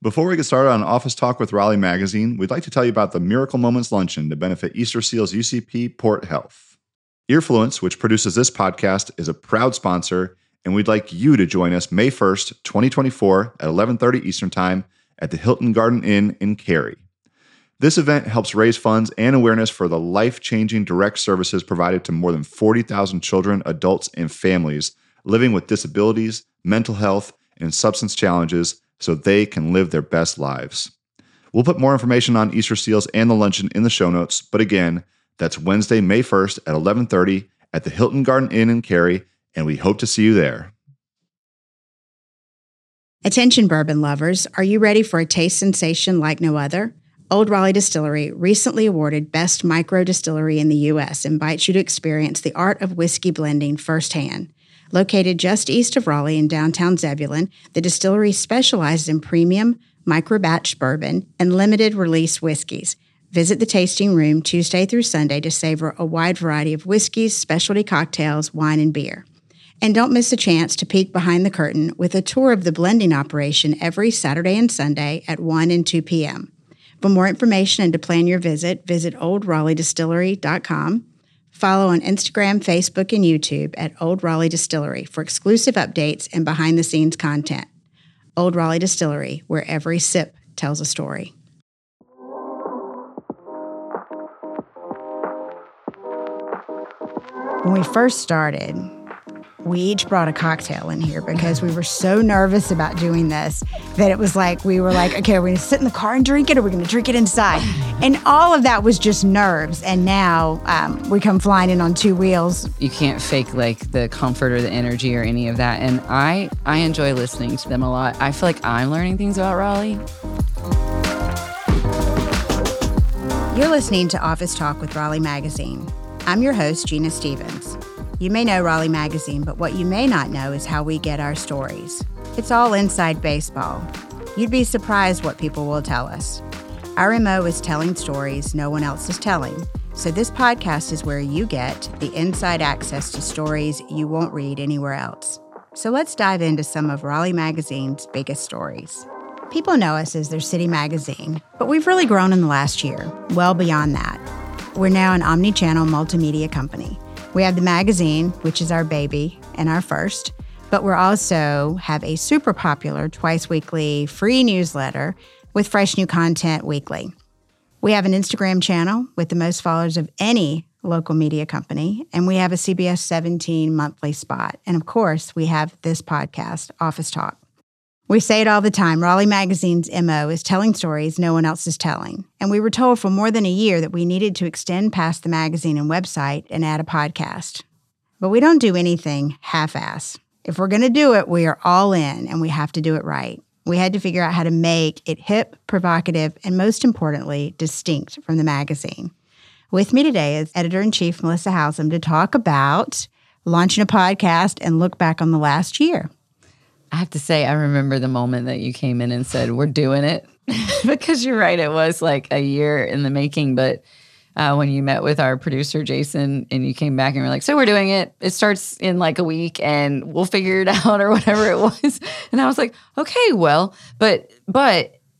Before we get started on Office Talk with Raleigh Magazine, we'd like to tell you about the Miracle Moments Luncheon to benefit Easter Seals UCP Port Health. Earfluence, which produces this podcast, is a proud sponsor, and we'd like you to join us May 1st, 2024 at 11:30 Eastern Time at the Hilton Garden Inn in Cary. This event helps raise funds and awareness for the life-changing direct services provided to more than 40,000 children, adults, and families living with disabilities, mental health, and substance challenges, so they can live their best lives. We'll put more information on Easter Seals and the luncheon in the show notes, but again, that's Wednesday, May 1st at 11:30 at the Hilton Garden Inn in Cary, and we hope to see you there. Attention bourbon lovers, are you ready for a taste sensation like no other? Old Raleigh Distillery, recently awarded Best Micro Distillery in the U.S., invites you to experience the art of whiskey blending firsthand. Located just east of Raleigh in downtown Zebulon, the distillery specializes in premium, micro-batch bourbon, and limited-release whiskeys. Visit the tasting room Tuesday through Sunday to savor a wide variety of whiskeys, specialty cocktails, wine, and beer. And don't miss a chance to peek behind the curtain with a tour of the blending operation every Saturday and Sunday at 1 and 2 p.m. For more information and to plan your visit, visit oldraleighDistillery.com. Follow on Instagram, Facebook, and YouTube at Old Raleigh Distillery for exclusive updates and behind-the-scenes content. Old Raleigh Distillery, where every sip tells a story. When we first started, we each brought a cocktail in here because we were so nervous about doing this that it was like, we were like, okay, are we going to sit in the car and drink it, or are we going to drink it inside? And all of that was just nerves. And now we come flying in on two wheels. You can't fake like the comfort or the energy or any of that. And I enjoy listening to them a lot. I feel like I'm learning things about Raleigh. You're listening to Office Talk with Raleigh Magazine. I'm your host, Gina Stevens. You may know Raleigh Magazine, but what you may not know is how we get our stories. It's all inside baseball. You'd be surprised what people will tell us. Our MO is telling stories no one else is telling, so this podcast is where you get the inside access to stories you won't read anywhere else. So let's dive into some of Raleigh Magazine's biggest stories. People know us as their city magazine, but we've really grown in the last year, well beyond that. We're now an omni-channel multimedia company. We have the magazine, which is our baby and our first, but we also have a super popular twice-weekly free newsletter with fresh new content weekly. We have an Instagram channel with the most followers of any local media company, and we have a CBS 17 monthly spot. And of course, we have this podcast, Office Talk. We say it all the time, Raleigh Magazine's MO is telling stories no one else is telling. And we were told for more than a year that we needed to extend past the magazine and website and add a podcast. But we don't do anything half-ass. If we're going to do it, we are all in, and we have to do it right. We had to figure out how to make it hip, provocative, and most importantly, distinct from the magazine. With me today is Editor-in-Chief Melissa Hausam to talk about launching a podcast and look back on the last year. I have to say, I remember the moment that you came in and said, we're doing it, because you're right. It was like a year in the making. But when you met with our producer, Jason, and you came back and were like, so we're doing it. It starts in like a week and we'll figure it out, or whatever it was. And I was like, okay, well, but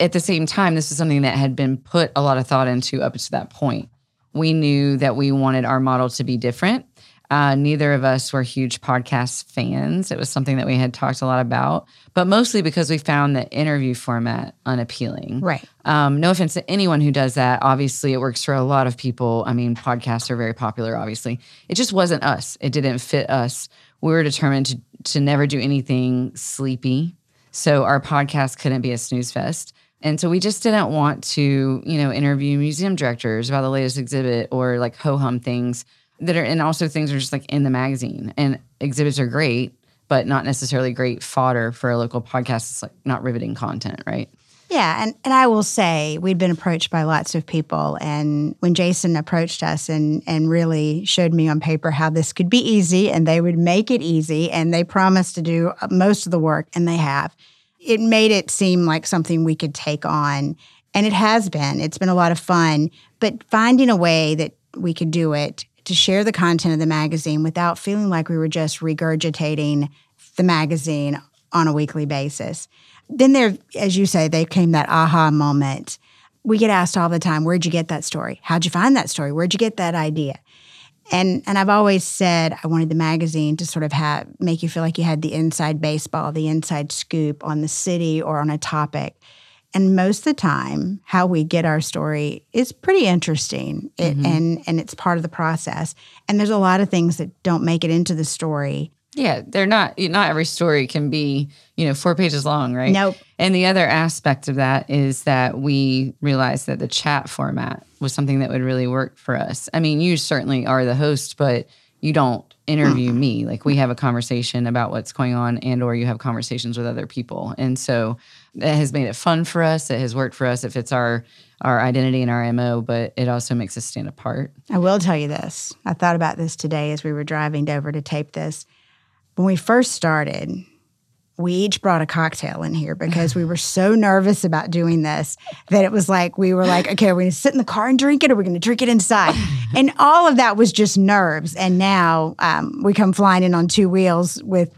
at the same time, this is something that had been put a lot of thought into up to that point. We knew that we wanted our model to be different. Neither of us were huge podcast fans. It was something that we had talked a lot about, but mostly because we found the interview format unappealing. Right. No offense to anyone who does that. Obviously, it works for a lot of people. I mean, podcasts are very popular, obviously. It just wasn't us. It didn't fit us. We were determined to never do anything sleepy, so our podcast couldn't be a snooze fest. And so we just didn't want to, interview museum directors about the latest exhibit or like ho-hum things. And also things are just like in the magazine. And exhibits are great, but not necessarily great fodder for a local podcast. It's like not riveting content, right? Yeah, and I will say we'd been approached by lots of people. And when Jason approached us and really showed me on paper how this could be easy and they would make it easy and they promised to do most of the work, and they have, it made it seem like something we could take on. And it has been. It's been a lot of fun. But finding a way that we could do it to share the content of the magazine without feeling like we were just regurgitating the magazine on a weekly basis. Then there, as you say, there came that aha moment. We get asked all the time, where'd you get that story? How'd you find that story? Where'd you get that idea? And I've always said I wanted the magazine to sort of make you feel like you had the inside baseball, the inside scoop on the city or on a topic. And most of the time, how we get our story is pretty interesting, and it's part of the process. And there's a lot of things that don't make it into the story. Yeah, they're not every story can be, 4 pages long, right? Nope. And the other aspect of that is that we realized that the chat format was something that would really work for us. I mean, you certainly are the host, but you don't interview me. Like, we have a conversation about what's going on, and or you have conversations with other people. And so that has made it fun for us. It has worked for us. It fits our identity and our MO, but it also makes us stand apart. I will tell you this. I thought about this today as we were driving over to tape this. When we first started, we each brought a cocktail in here because we were so nervous about doing this that it was like, we were like, okay, are we going to sit in the car and drink it, or are we going to drink it inside? And all of that was just nerves. And now we come flying in on 2 wheels with,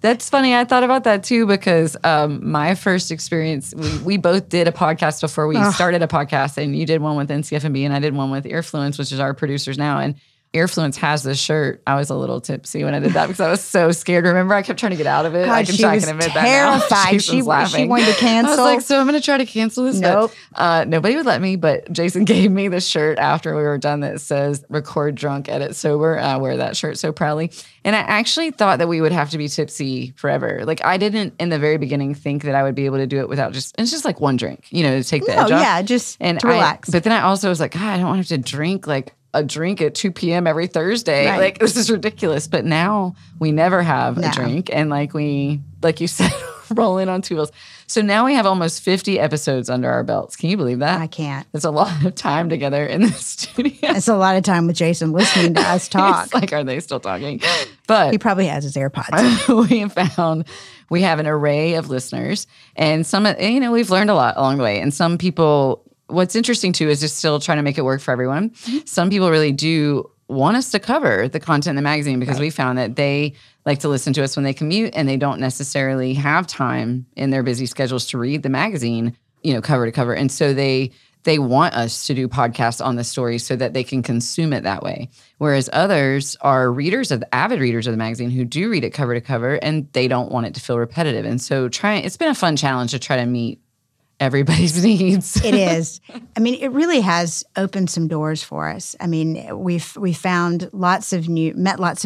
That's funny. I thought about that too, because my first experience, we both did a podcast before we started a podcast, and you did one with NCF&B and I did one with Earfluence, which is our producers now. And Earfluence has this shirt. I was a little tipsy when I did that because I was so scared. Remember, I kept trying to get out of it. God, I can admit terrified. That now. She wanted to cancel. I was like, so I'm going to try to cancel this. Nope. But, nobody would let me, but Jason gave me this shirt after we were done that says, record drunk, edit sober. I wear that shirt so proudly. And I actually thought that we would have to be tipsy forever. Like, I didn't in the very beginning think that I would be able to do it without it's just like one drink, to take the edge off. Yeah, just to relax. But then I also was like, God, I don't want to have to drink like a drink at 2 p.m. every Thursday. Right. Like, this is ridiculous. But now we never have a drink. And like you said, roll in on 2 wheels. So now we have almost 50 episodes under our belts. Can you believe that? I can't. It's a lot of time together in the studio. It's a lot of time with Jason listening to us talk. It's like, are they still talking? But he probably has his AirPods. We found we have an array of listeners. And some, we've learned a lot along the way. And some people... What's interesting, too, is just still trying to make it work for everyone. Some people really do want us to cover the content in the magazine because we found that they like to listen to us when they commute and they don't necessarily have time in their busy schedules to read the magazine, cover to cover. And so they want us to do podcasts on the story so that they can consume it that way. Whereas others are avid readers of the magazine who do read it cover to cover, and they don't want it to feel repetitive. And so it's been a fun challenge to try to meet everybody's needs. It is. I mean, it really has opened some doors for us. I mean, we found met lots of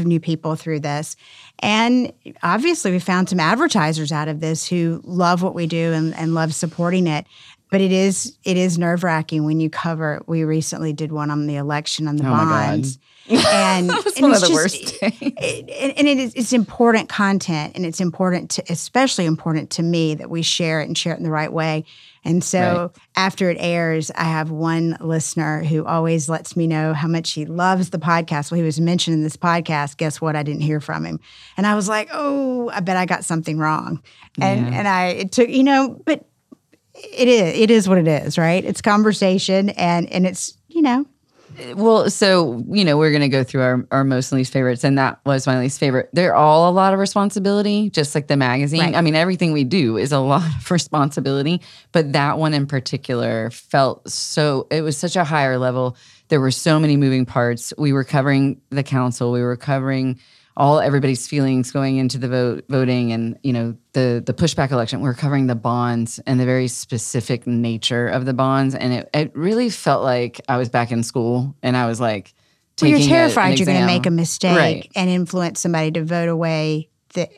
new people through this. And obviously we found some advertisers out of this who love what we do and love supporting it. But it is nerve-wracking when you cover. We recently did one on the election on the bonds. And that was one of the worst days. It's important content, and it's especially important to me that we share it and share it in the right way. And so after it airs, I have one listener who always lets me know how much he loves the podcast. Well, he was mentioned in this podcast. Guess what? I didn't hear from him. And I was like, oh, I bet I got something wrong. But it is what it is, right? It's conversation and it's. Well, so, we're going to go through our most and least favorites, and that was my least favorite. They're all a lot of responsibility, just like the magazine. Right. I mean, everything we do is a lot of responsibility, but that one in particular it was such a higher level. There were so many moving parts. We were covering the council. We were covering everybody's feelings going into the voting and, the pushback election. We're covering the bonds and the very specific nature of the bonds. And it really felt like I was back in school, and I was like taking you're terrified you're going to make a mistake and influence somebody to vote away that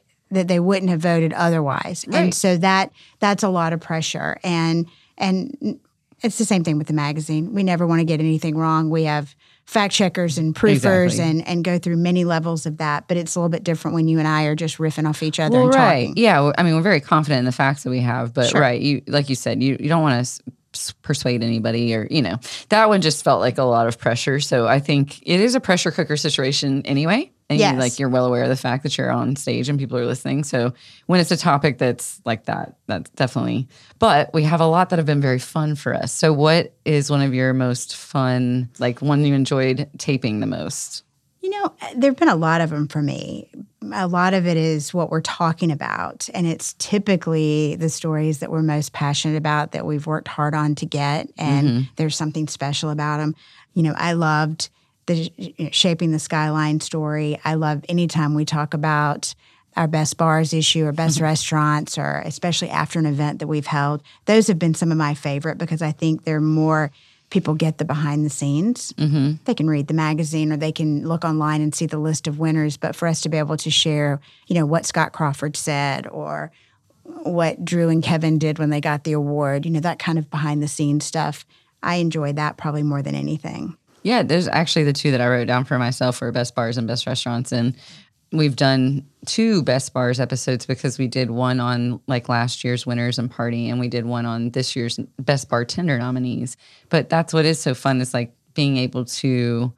they wouldn't have voted otherwise. Right. And so that's a lot of pressure. And it's the same thing with the magazine. We never want to get anything wrong. We have fact checkers and proofers and go through many levels of that. But it's a little bit different when you and I are just riffing off each other talking. Yeah. I mean, we're very confident in the facts that we have. But, like you said, you don't want to persuade anybody or, That one just felt like a lot of pressure. So I think it is a pressure cooker situation anyway. And you're well aware of the fact that you're on stage and people are listening. So when it's a topic that's like that, that's definitely. But we have a lot that have been very fun for us. So what is one of your most fun, like one you enjoyed taping the most? You know, there have been a lot of them for me. A lot of it is what we're talking about, and it's typically the stories that we're most passionate about that we've worked hard on to get, and there's something special about them. You know, I loved the Shaping the Skyline story. I love anytime we talk about our best bars issue or best restaurants, or especially after an event that we've held. Those have been some of my favorite because I think they're more— people get the behind the scenes. They can read the magazine or they can look online and see the list of winners. But for us to be able to share, you know, what Scott Crawford said or what Drew and Kevin did when they got the award, you know, that kind of behind the scenes stuff, I enjoy that probably more than anything. Yeah, there's actually the two that I wrote down for myself were best bars and best restaurants. And we've done two best bars episodes because we did one on like last year's winners and party, and we did one on this year's best bartender nominees. But that's what is so fun is like being able to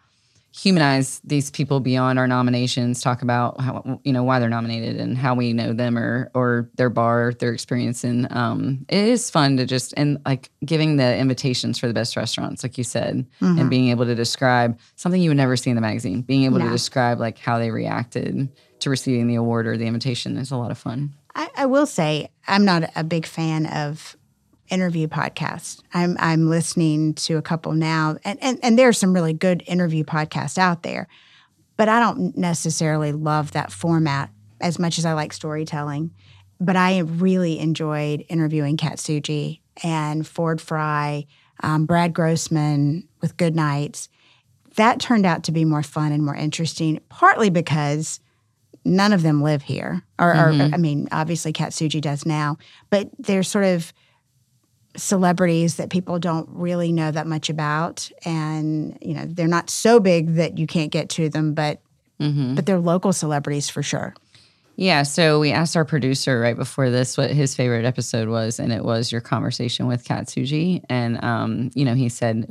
humanize these people beyond our nominations, talk about how, you know, why they're nominated and how we know them or their bar, their experience. And it is fun to just, and like giving the invitations for the best restaurants, like you said, and being able to describe something you would never see in the magazine, being able to describe like how they reacted to receiving the award or the invitation is a lot of fun. I will say I'm not a big fan of interview podcasts. I'm listening to a couple now, and there's some really good interview podcasts out there, but I don't necessarily love that format as much as I like storytelling. But I really enjoyed interviewing Katsuji and Ford Fry, Brad Grossman with Good Nights. That turned out to be more fun and more interesting, partly because none of them live here. Or I mean, obviously Katsuji does now, but they're sort of celebrities that people don't really know that much about, and you know they're not so big that you can't get to them, but they're local celebrities for sure. Yeah, so we asked our producer right before this what his favorite episode was, and it was your conversation with Katsuji, and you know, he said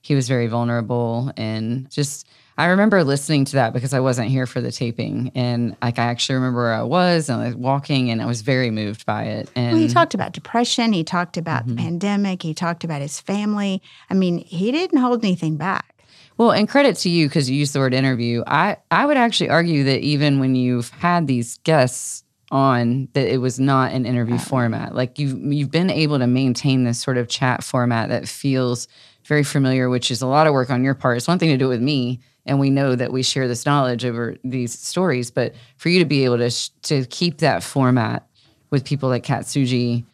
he was very vulnerable, and just I remember listening to that because I wasn't here for the taping, and like I actually remember where I was and I was walking, and I was very moved by it. And well, he talked about depression, he talked about the pandemic, he talked about his family. I mean, he didn't hold anything back. Well, and credit to you because you used the word interview. I would actually argue that even when you've had these guests on, that it was not an interview format. Like you've been able to maintain this sort of chat format that feels very familiar, which is a lot of work on your part. It's one thing to do it with me, and we know that we share this knowledge over these stories, but for you to be able to keep that format with people like Katsuji,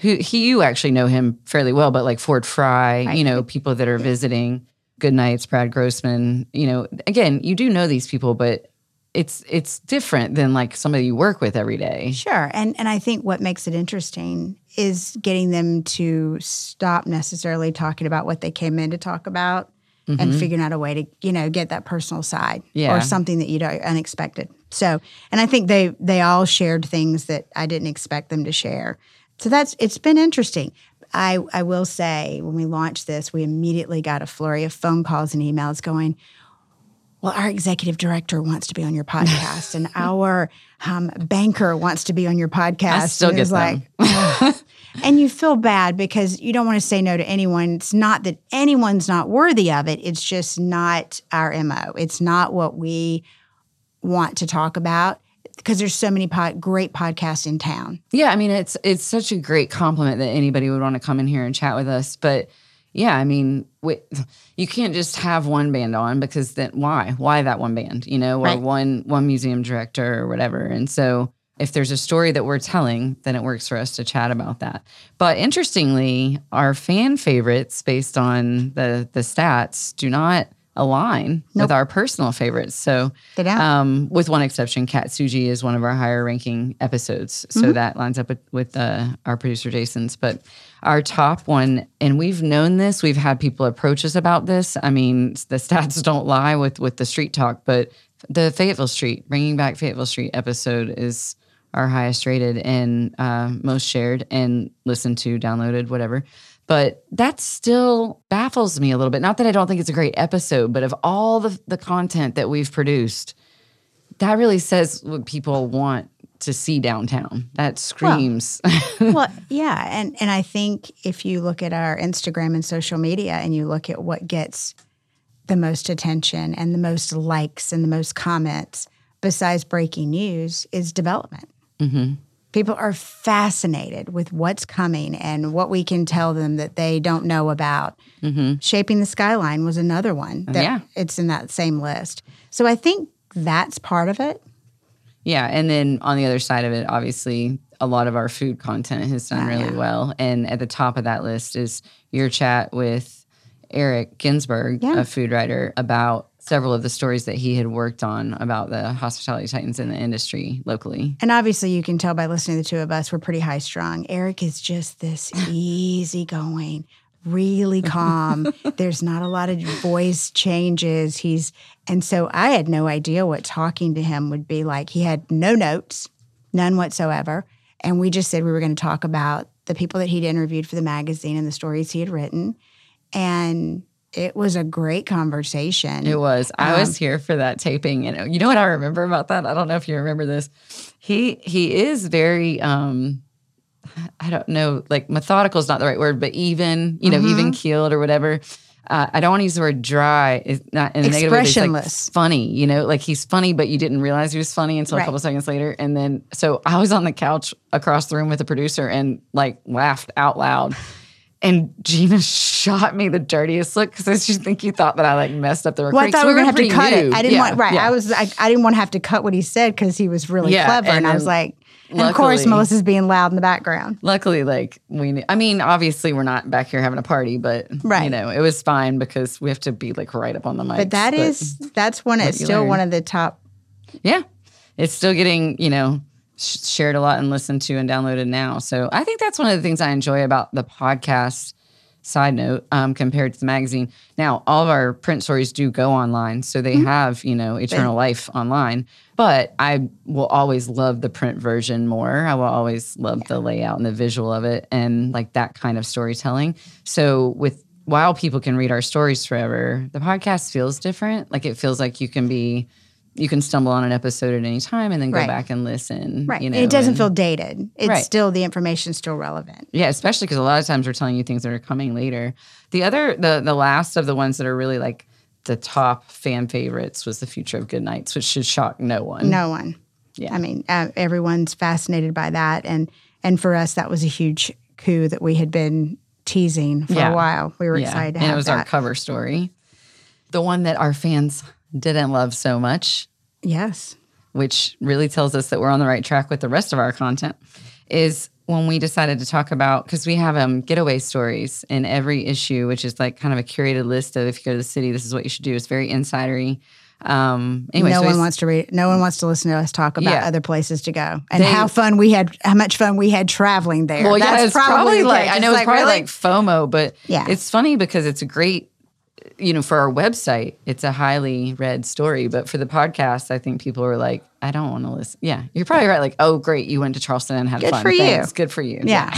you actually know him fairly well, but like Ford Fry, you know, people that are visiting, Good Nights, Brad Grossman, you know, again, you do know these people, but it's different than like somebody you work with every day. Sure, and I think what makes it interesting is getting them to stop necessarily talking about what they came in to talk about, and figuring out a way to, you know, get that personal side or something that you don't unexpected. So, and I think they all shared things that I didn't expect them to share. So it's been interesting. I will say when we launched this, we immediately got a flurry of phone calls and emails going, well, our executive director wants to be on your podcast and our banker wants to be on your podcast. I still get them. Like, and you feel bad because you don't want to say no to anyone. It's not that anyone's not worthy of it. It's just not our MO. It's not what we want to talk about because there's so many great podcasts in town. Yeah, I mean, it's such a great compliment that anybody would want to come in here and chat with us. But yeah, I mean, you can't just have one band on because then why? Why that one band, you know, or one museum director or whatever? And so if there's a story that we're telling, then it works for us to chat about that. But interestingly, our fan favorites, based on the stats, do not align with our personal favorites. So with one exception, Katsuji is one of our higher ranking episodes. So that lines up with our producer Jason's. But our top one, and we've known this, we've had people approach us about this. I mean, the stats don't lie with the street talk, but the Fayetteville Street, bringing back Fayetteville Street episode is our highest rated and most shared and listened to, downloaded, whatever. But that still baffles me a little bit. Not that I don't think it's a great episode, but of all the content that we've produced, that really says what people want to see downtown. That screams. Well, yeah. And I think if you look at our Instagram and social media and you look at what gets the most attention and the most likes and the most comments, besides breaking news, is development. Mm-hmm. People are fascinated with what's coming and what we can tell them that they don't know about. Mm-hmm. Shaping the Skyline was another one. It's in that same list. So I think that's part of it. Yeah, and then on the other side of it, obviously, a lot of our food content has done really well. And at the top of that list is your chat with Eric Ginsburg, a food writer, about several of the stories that he had worked on about the hospitality titans in the industry locally. And obviously you can tell by listening to the two of us, we're pretty high strung. Eric is just this easygoing, really calm. There's not a lot of voice changes. And so I had no idea what talking to him would be like. He had no notes, none whatsoever. And we just said we were going to talk about the people that he'd interviewed for the magazine and the stories he had written. And it was a great conversation. It was. I was here for that taping. And you know what I remember about that? I don't know if you remember this. He is very, I don't know, like methodical is not the right word, but even, you know, even-keeled or whatever. I don't want to use the word dry. It's not in a negative way. It's like funny, you know, like he's funny, but you didn't realize he was funny until a couple seconds later. And then, so I was on the couch across the room with the producer and like laughed out loud. And Gina shot me the dirtiest look because she think you thought that I like messed up the recording. Well, I thought we were going to have to cut it. I didn't want I didn't want to have to cut what he said because he was really clever, and I was like. Luckily, and of course, Melissa's being loud in the background. Luckily, like, obviously we're not back here having a party, but, you know, it was fine because we have to be, like, right up on the mic. But that's one, it's still one of the top. Yeah. It's still getting, you know, shared a lot and listened to and downloaded now. So I think that's one of the things I enjoy about the podcast, side note, compared to the magazine. Now, all of our print stories do go online, so they have, you know, eternal life online. But I will always love the print version more. I will always love the layout and the visual of it and like that kind of storytelling. So while people can read our stories forever, the podcast feels different. Like it feels like you can stumble on an episode at any time and then go back and listen. Right. You know, it doesn't feel dated. It's still, the information's still relevant. Yeah, especially because a lot of times we're telling you things that are coming later. The other, the last of the ones that are really like, the top fan favorites was The Future of Good Nights, which should shock no one. No one. Yeah. I mean, everyone's fascinated by that. And for us, that was a huge coup that we had been teasing for a while. We were excited to have that. And it was our cover story. The one that our fans didn't love so much. Yes. Which really tells us that we're on the right track with the rest of our content is when we decided to talk about, because we have getaway stories in every issue, which is like kind of a curated list of if you go to the city, this is what you should do. It's very insidery. Anyway, no one wants to read. No one wants to listen to us talk about other places to go and how much fun we had traveling there. Well, that's probably like I know it's probably like FOMO, but it's funny because it's a great. You know, for our website, it's a highly read story. But for the podcast, I think people were like, I don't want to listen. Yeah, you're probably right. Like, oh, great, you went to Charleston and had fun. Good for you. Good for you. Yeah.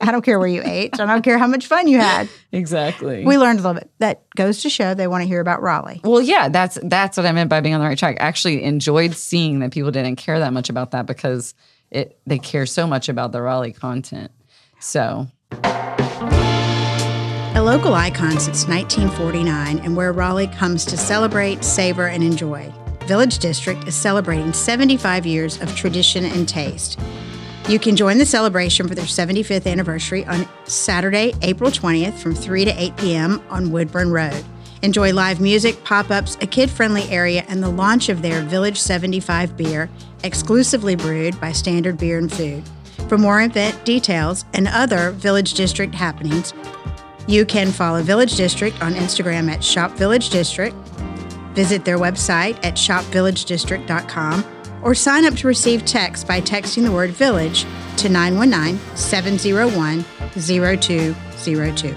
I don't care where you ate. I don't care how much fun you had. Exactly. We learned a little bit. That goes to show they want to hear about Raleigh. Well, yeah, that's what I meant by being on the right track. I actually enjoyed seeing that people didn't care that much about that because they care so much about the Raleigh content. So... a local icon since 1949 and where Raleigh comes to celebrate, savor, and enjoy. Village District is celebrating 75 years of tradition and taste. You can join the celebration for their 75th anniversary on Saturday, April 20th from 3 to 8 p.m. on Woodburn Road. Enjoy live music, pop-ups, a kid-friendly area, and the launch of their Village 75 beer, exclusively brewed by Standard Beer and Food. For more event details and other Village District happenings, you can follow Village District on Instagram at shopvillagedistrict, visit their website at shopvillagedistrict.com, or sign up to receive texts by texting the word VILLAGE to 919-701-0202.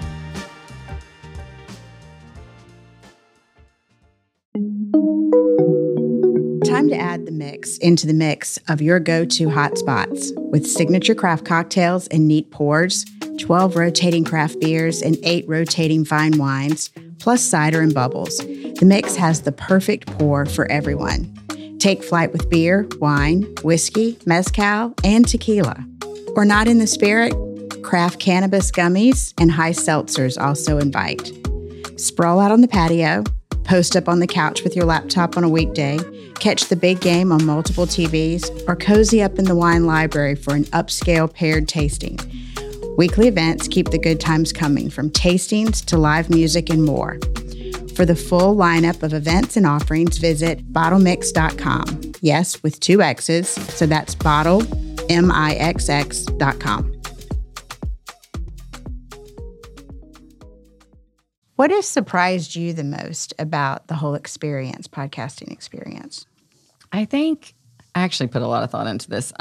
Time to add the mix into the mix of your go-to hotspots with signature craft cocktails and neat pours, 12 rotating craft beers, and 8 rotating fine wines, plus cider and bubbles. The mix has the perfect pour for everyone. Take flight with beer, wine, whiskey, mezcal, and tequila. Or not in the spirit? Craft cannabis gummies and high seltzers also invite. Sprawl out on the patio, post up on the couch with your laptop on a weekday, catch the big game on multiple TVs, or cozy up in the wine library for an upscale paired tasting. Weekly events keep the good times coming, from tastings to live music and more. For the full lineup of events and offerings, visit bottlemix.com. Yes, with 2 X's, so that's bottlemixx.com. What has surprised you the most about the whole experience, podcasting experience? I think I actually put a lot of thought into this.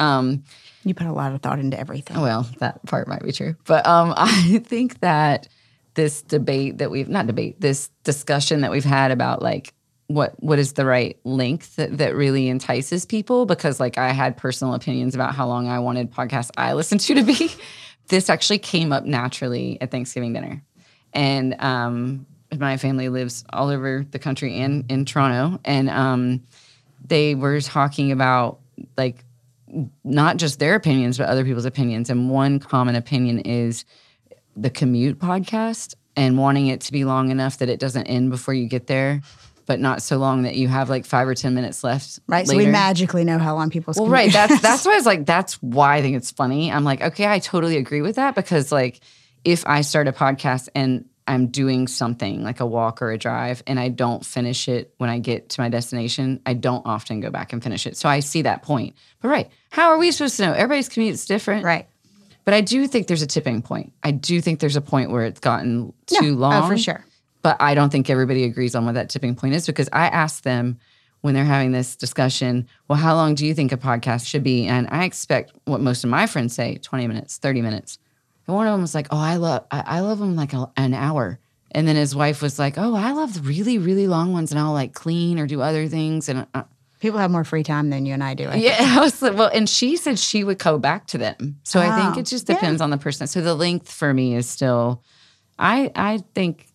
You put a lot of thought into everything. Well, that part might be true. But I think that this debate that we've, not debate, this discussion that we've had about like what is the right length that really entices people, because like I had personal opinions about how long I wanted podcasts I listened to be. This actually came up naturally at Thanksgiving dinner. And my family lives all over the country and in Toronto. And they were talking about like not just their opinions, but other people's opinions. And one common opinion is the commute podcast and wanting it to be long enough that it doesn't end before you get there, but not so long that you have like 5 or 10 minutes left. Right. Later. So we magically know how long people's commute is. Well, right. That's why I was like, that's why I think it's funny. I'm like, okay, I totally agree with that, because like, if I start a podcast and I'm doing something like a walk or a drive and I don't finish it when I get to my destination, I don't often go back and finish it. So I see that point. But right, how are we supposed to know? Everybody's commute is different. Right. But I do think there's a tipping point. I do think there's a point where it's gotten too long. Oh, for sure. But I don't think everybody agrees on what that tipping point is, because I asked them when they're having this discussion, well, how long do you think a podcast should be? And I expect what most of my friends say, 20 minutes, 30 minutes. And one of them was like, oh, I love them like an hour. And then his wife was like, oh, I love the really, really long ones, and I'll like clean or do other things. And people have more free time than you and I do. I was like, well, and she said she would go back to them. So I think it just depends on the person. So the length for me is still, I think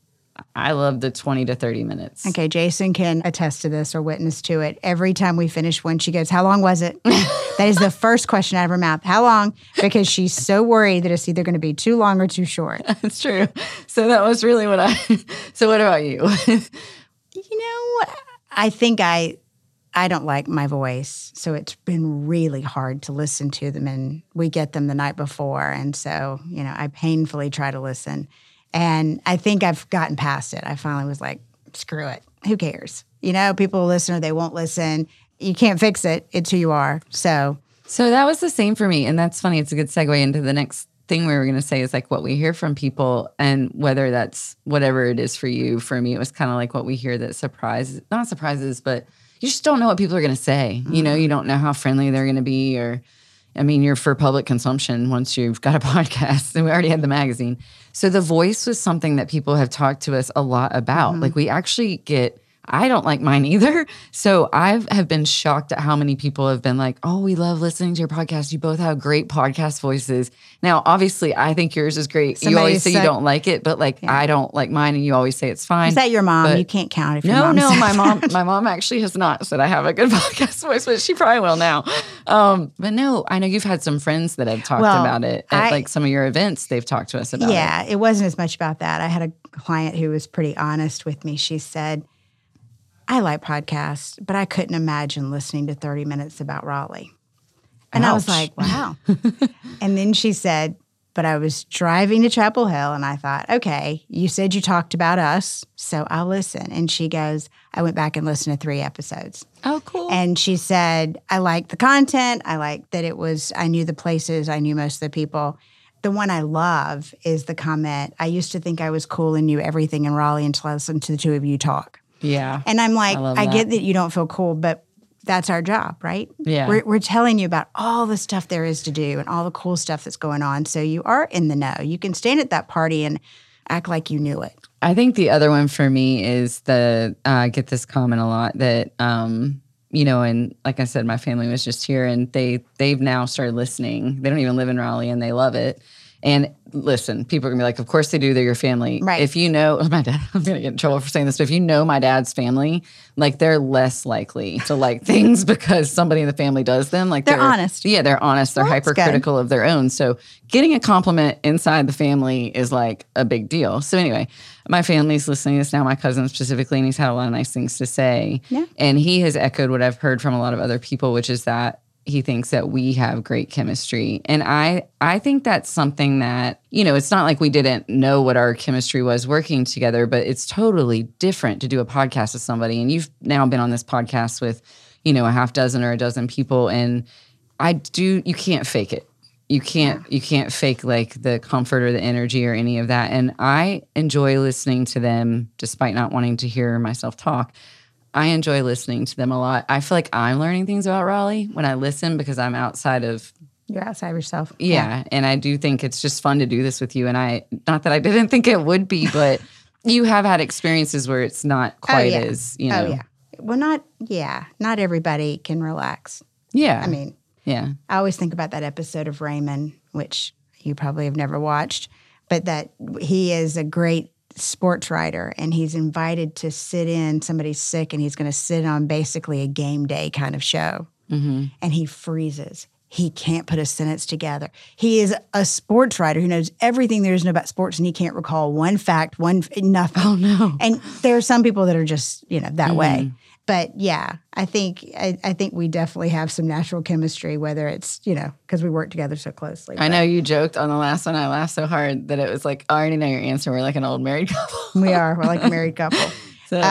I love the 20 to 30 minutes. Okay, Jason can attest to this or witness to it. Every time we finish one, she goes, how long was it? That is the first question out of her mouth. How long? Because she's so worried that it's either going to be too long or too short. That's true. So that was really what I... So what about you? You know, I think I don't like my voice. So it's been really hard to listen to them. And we get them the night before. And so, you know, I painfully try to listen. And I think I've gotten past it. I finally was like, screw it. Who cares? You know, people will listen or they won't listen. You can't fix it. It's who you are. So that was the same for me. And that's funny. It's a good segue into the next thing we were going to say, is like what we hear from people, and whether that's whatever it is for you. For me, it was kind of like what we hear that surprises, not surprises, but you just don't know what people are going to say. Mm-hmm. You know, you don't know how friendly they're going to be, or, I mean, you're for public consumption once you've got a podcast, and we already had the magazine. So the voice was something that people have talked to us a lot about. Mm-hmm. Like we actually get... I don't like mine either. So I have been shocked at how many people have been like, oh, we love listening to your podcast. You both have great podcast voices. Now, obviously, I think yours is great. Somebody, you always say you don't like it, but like, yeah, I don't like mine, and you always say it's fine. Is that your mom? But you can't count if your mom said that. My mom actually has not said I have a good podcast voice, but she probably will now. But no, I know you've had some friends that have talked about it. At like some of your events, they've talked to us about it. Yeah, it wasn't as much about that. I had a client who was pretty honest with me. She said, I like podcasts, but I couldn't imagine listening to 30 minutes about Raleigh. And ouch. I was like, wow. And then she said, but I was driving to Chapel Hill, and I thought, okay, you said you talked about us, so I'll listen. And she goes, I went back and listened to 3 episodes. Oh, cool. And she said, I liked the content. I liked that it was, I knew the places. I knew most of the people. The one I love is the comment, I used to think I was cool and knew everything in Raleigh until I listened to the two of you talk. Yeah. And I'm like, I get that you don't feel cool, but that's our job, right? Yeah. We're telling you about all the stuff there is to do and all the cool stuff that's going on. So you are in the know. You can stand at that party and act like you knew it. I think the other one for me is the, I get this comment a lot that, you know, and like I said, my family was just here, and they've now started listening. They don't even live in Raleigh, and they love it. And listen, people are going to be like, of course they do. They're your family. Right. If you know my dad, I'm going to get in trouble for saying this, but if you know my dad's family, like they're less likely to like things because somebody in the family does them. Like they're honest. Yeah, they're honest. They're hypercritical of their own. So getting a compliment inside the family is like a big deal. So anyway, my family's listening to this now, my cousin specifically, and he's had a lot of nice things to say. Yeah. And he has echoed what I've heard from a lot of other people, which is that he thinks that we have great chemistry. And I think that's something that, you know, it's not like we didn't know what our chemistry was working together, but it's totally different to do a podcast with somebody. And you've now been on this podcast with, you know, a half dozen or a dozen people. And you can't fake it. You can't fake like the comfort or the energy or any of that. And I enjoy listening to them, despite not wanting to hear myself talk. I enjoy listening to them a lot. I feel like I'm learning things about Raleigh when I listen because I'm outside of... You're outside of yourself. Yeah, and I do think it's just fun to do this with you. And not that I didn't think it would be, but you have had experiences where it's not quite as, you know. Oh, yeah. Well, not everybody can relax. Yeah. I mean, yeah. I always think about that episode of Raymond, which you probably have never watched, but that he is a great sports writer, and he's invited to sit in. Somebody's sick, and he's going to sit on basically a game day kind of show. Mm-hmm. And he freezes. He can't put a sentence together. He is a sports writer who knows everything there is about sports, and he can't recall one fact, nothing. Oh, no. And there are some people that are just, you know, that way. But, yeah, I think we definitely have some natural chemistry, whether it's, you know, because we work together so closely. I know you joked on the last one. I laughed so hard that it was like, I already know your answer. We're like an old married couple. We are. We're like a married couple. So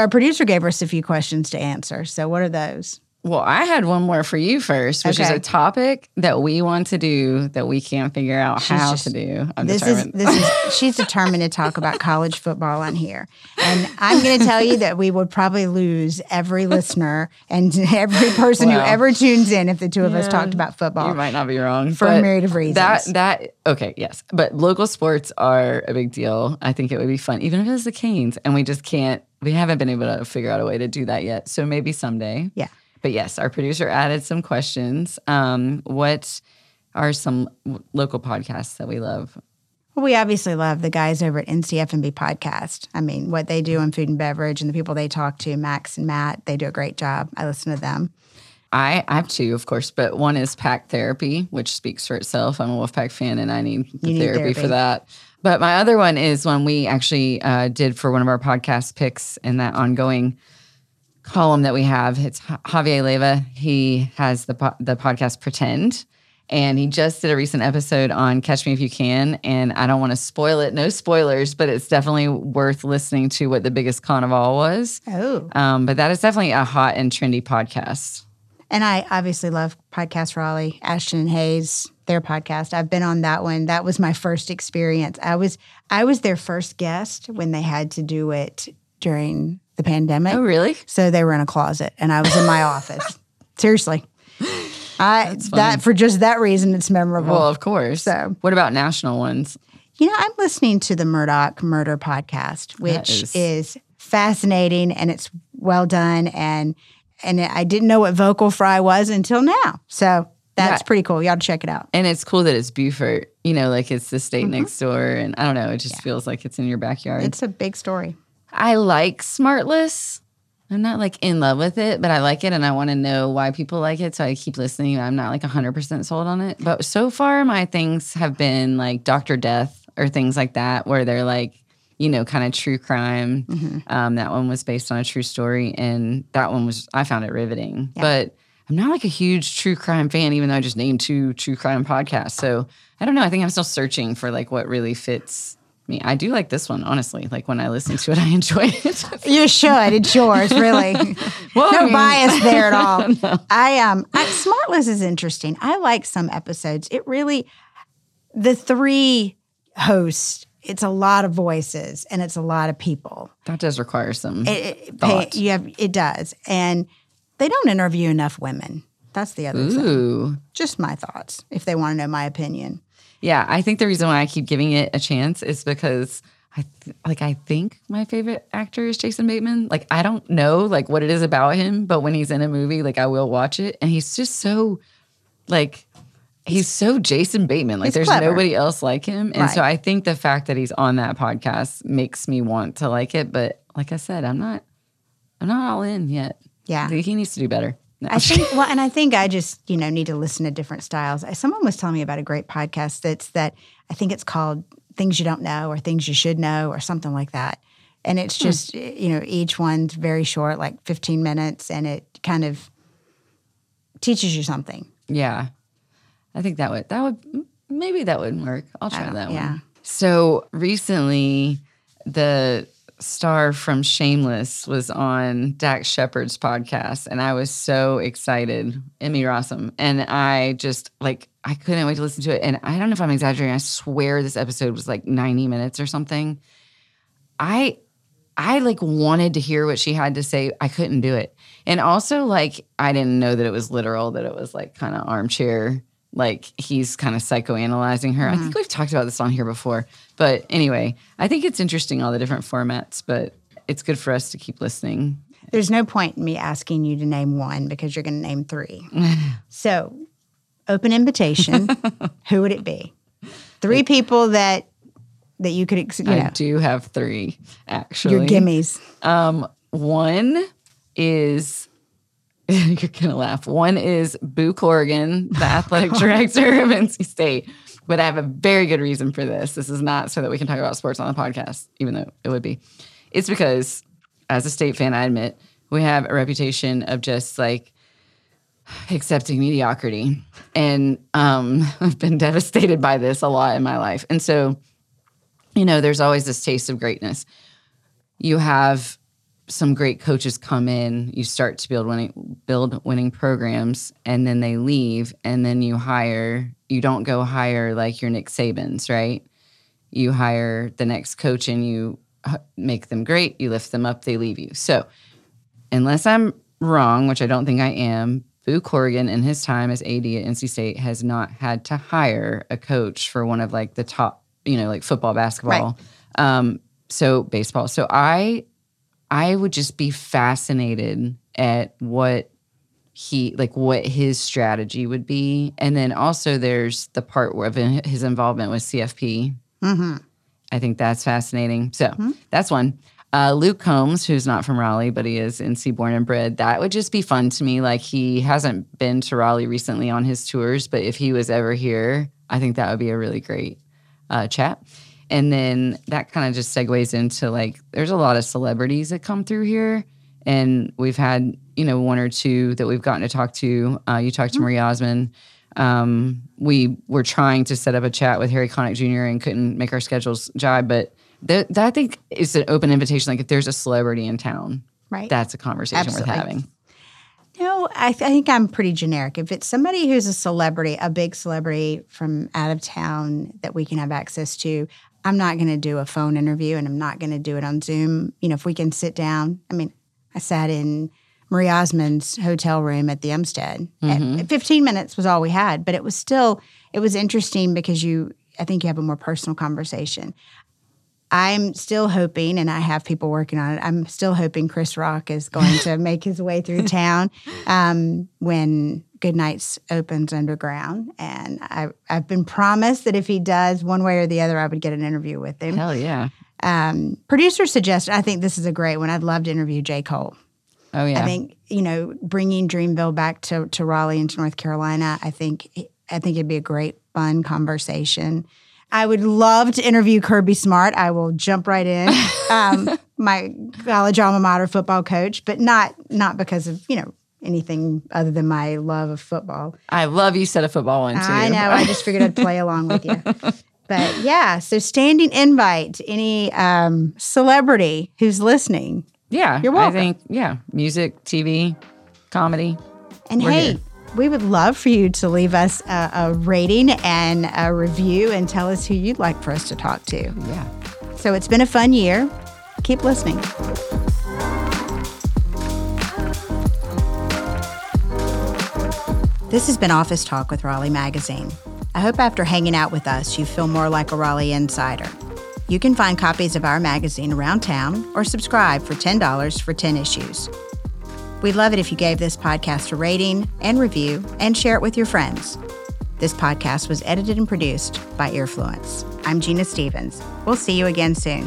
our producer gave us a few questions to answer. So what are those? Well, I had one more for you first, which is a topic that we want to do that we can't figure out how to do. She's determined to talk about college football on here. And I'm going to tell you that we would probably lose every listener and every person who ever tunes in if the two of us talked about football. You might not be wrong. For a myriad of reasons. Okay, yes. But local sports are a big deal. I think it would be fun, even if it was the Canes. And we just can't, we haven't been able to figure out a way to do that yet. So maybe someday. Yeah. But yes, our producer added some questions. What are some local podcasts that we love? Well, we obviously love the guys over at NCF&B Podcast. I mean, what they do in food and beverage and the people they talk to, Max and Matt, they do a great job. I listen to them. I have two, of course, but one is Pack Therapy, which speaks for itself. I'm a Wolfpack fan, and I need therapy for that. But my other one is one we actually did for one of our podcast picks in that ongoing column that we have. It's Javier Leyva. He has the podcast Pretend, and he just did a recent episode on Catch Me If You Can, and I don't want to spoil it. No spoilers, but it's definitely worth listening to what the biggest con of all was. Oh. But that is definitely a hot and trendy podcast. And I obviously love Podcast Raleigh, Ashton and Hayes, their podcast. I've been on that one. That was my first experience. I was their first guest when they had to do it during the pandemic. Oh, really? So they were in a closet, and I was in my office. Seriously. For just that reason, it's memorable. Well, of course. So, what about national ones? You know, I'm listening to the Murdoch Murder podcast, which is fascinating, and it's well done, and I didn't know what vocal fry was until now. So that's pretty cool. Y'all check it out. And it's cool that it's Beaufort. You know, like it's the state next door, and I don't know. It just feels like it's in your backyard. It's a big story. I like Smartless. I'm not like in love with it, but I like it, and I want to know why people like it, so I keep listening. I'm not like 100% sold on it. But so far, my things have been like Dr. Death or things like that, where they're like, you know, kind of true crime. Mm-hmm. That one was based on a true story, and that one was, I found it riveting. Yeah. But I'm not like a huge true crime fan, even though I just named two true crime podcasts. So I don't know. I think I'm still searching for like what really fits me. I do like this one, honestly. Like when I listen to it, I enjoy it. You should. It's yours, really. Well, no bias there at all. No. Smartless is interesting. I like some episodes. It really, the three hosts, it's a lot of voices and it's a lot of people. That does require some thought. It does. And they don't interview enough women. That's the other thing. Just my thoughts, if they want to know my opinion. Yeah, I think the reason why I keep giving it a chance is because I think my favorite actor is Jason Bateman. Like, I don't know, like, what it is about him, but when he's in a movie, like, I will watch it. And he's just so, like, He's so Jason Bateman. Like, there's clever. Nobody else like him. And so I think the fact that he's on that podcast makes me want to like it. But like I said, I'm not all in yet. Yeah. He needs to do better. No. I think I just, need to listen to different styles. Someone was telling me about a great podcast I think it's called Things You Don't Know or Things You Should Know or something like that. And it's just, each one's very short, like 15 minutes, and it kind of teaches you something. Yeah. I think that would work. I'll try that one. Yeah. So recently, the star from Shameless was on Dax Shepard's podcast, and I was so excited, Emmy Rossum. And I just, I couldn't wait to listen to it. And I don't know if I'm exaggerating. I swear this episode was 90 minutes or something. I wanted to hear what she had to say. I couldn't do it. And also, I didn't know that it was literal, that it was, kind of armchair. He's kind of psychoanalyzing her. Mm-hmm. I think we've talked about this on here before. But anyway, I think it's interesting, all the different formats. But it's good for us to keep listening. There's no point in me asking you to name one because you're going to name three. So, open invitation. Who would it be? Three people that you could, I do have three, actually. Your gimmies. One is, you're going to laugh. One is Boo Corrigan, the athletic director of NC State. But I have a very good reason for this. This is not so that we can talk about sports on the podcast, even though it would be. It's because, as a State fan, I admit, we have a reputation of just, accepting mediocrity. And I've been devastated by this a lot in my life. And so, there's always this taste of greatness. You have some great coaches come in, you start to build winning programs, and then they leave, and then you don't go hire your Nick Sabans, right? You hire the next coach and you make them great, you lift them up, they leave you. So unless I'm wrong, which I don't think I am, Boo Corrigan in his time as AD at NC State has not had to hire a coach for one of the top, football, basketball, right. So baseball. So I would just be fascinated at what what his strategy would be. And then also there's the part of his involvement with CFP. Mm-hmm. I think that's fascinating. So that's one. Luke Combs, who's not from Raleigh, but he is NC born and bred. That would just be fun to me. He hasn't been to Raleigh recently on his tours, but if he was ever here, I think that would be a really great chat. And then that kind of just segues into there's a lot of celebrities that come through here, and we've had one or two that we've gotten to talk to. You talked to Marie Osmond. We were trying to set up a chat with Harry Connick Jr. and couldn't make our schedules jive, but that I think is an open invitation. If there's a celebrity in town, right, that's a conversation worth having. No, I think I'm pretty generic. If it's somebody who's a celebrity, a big celebrity from out of town that we can have access to, I'm not going to do a phone interview, and I'm not going to do it on Zoom. If we can sit down. I sat in Marie Osmond's hotel room at the Umstead. Mm-hmm. And 15 minutes was all we had, but it was interesting because I think you have a more personal conversation. I'm still hoping, and I have people working on it, I'm still hoping Chris Rock is going to make his way through town when Good Nights opens underground. And I've been promised that if he does, one way or the other, I would get an interview with him. Hell yeah. Producer suggested, I think this is a great one. I'd love to interview J. Cole. Oh, yeah. I think, bringing Dreamville back to Raleigh and to North Carolina, I think it'd be a great, fun conversation. I would love to interview Kirby Smart. I will jump right in. My college alma mater football coach, but not because of, anything other than my love of football. I love you said a football one, too. I know. I just figured I'd play along with you. But, yeah, so standing invite to any celebrity who's listening. Yeah. You're welcome. I think, yeah, music, TV, comedy. And, hey— we would love for you to leave us a rating and a review and tell us who you'd like for us to talk to. Yeah. So it's been a fun year. Keep listening. This has been Office Talk with Raleigh Magazine. I hope after hanging out with us, you feel more like a Raleigh insider. You can find copies of our magazine around town or subscribe for $10 for 10 issues. We'd love it if you gave this podcast a rating and review and share it with your friends. This podcast was edited and produced by Earfluence. I'm Gina Stevens. We'll see you again soon.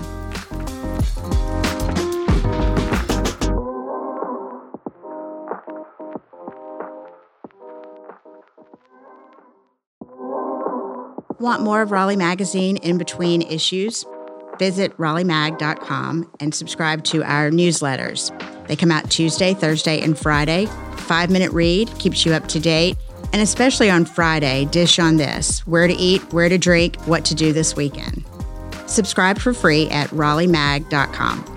Want more of Raleigh Magazine in between issues? Visit RaleighMag.com and subscribe to our newsletters. They come out Tuesday, Thursday, and Friday. 5-minute read keeps you up to date. And especially on Friday, dish on this: where to eat, where to drink, what to do this weekend. Subscribe for free at RaleighMag.com.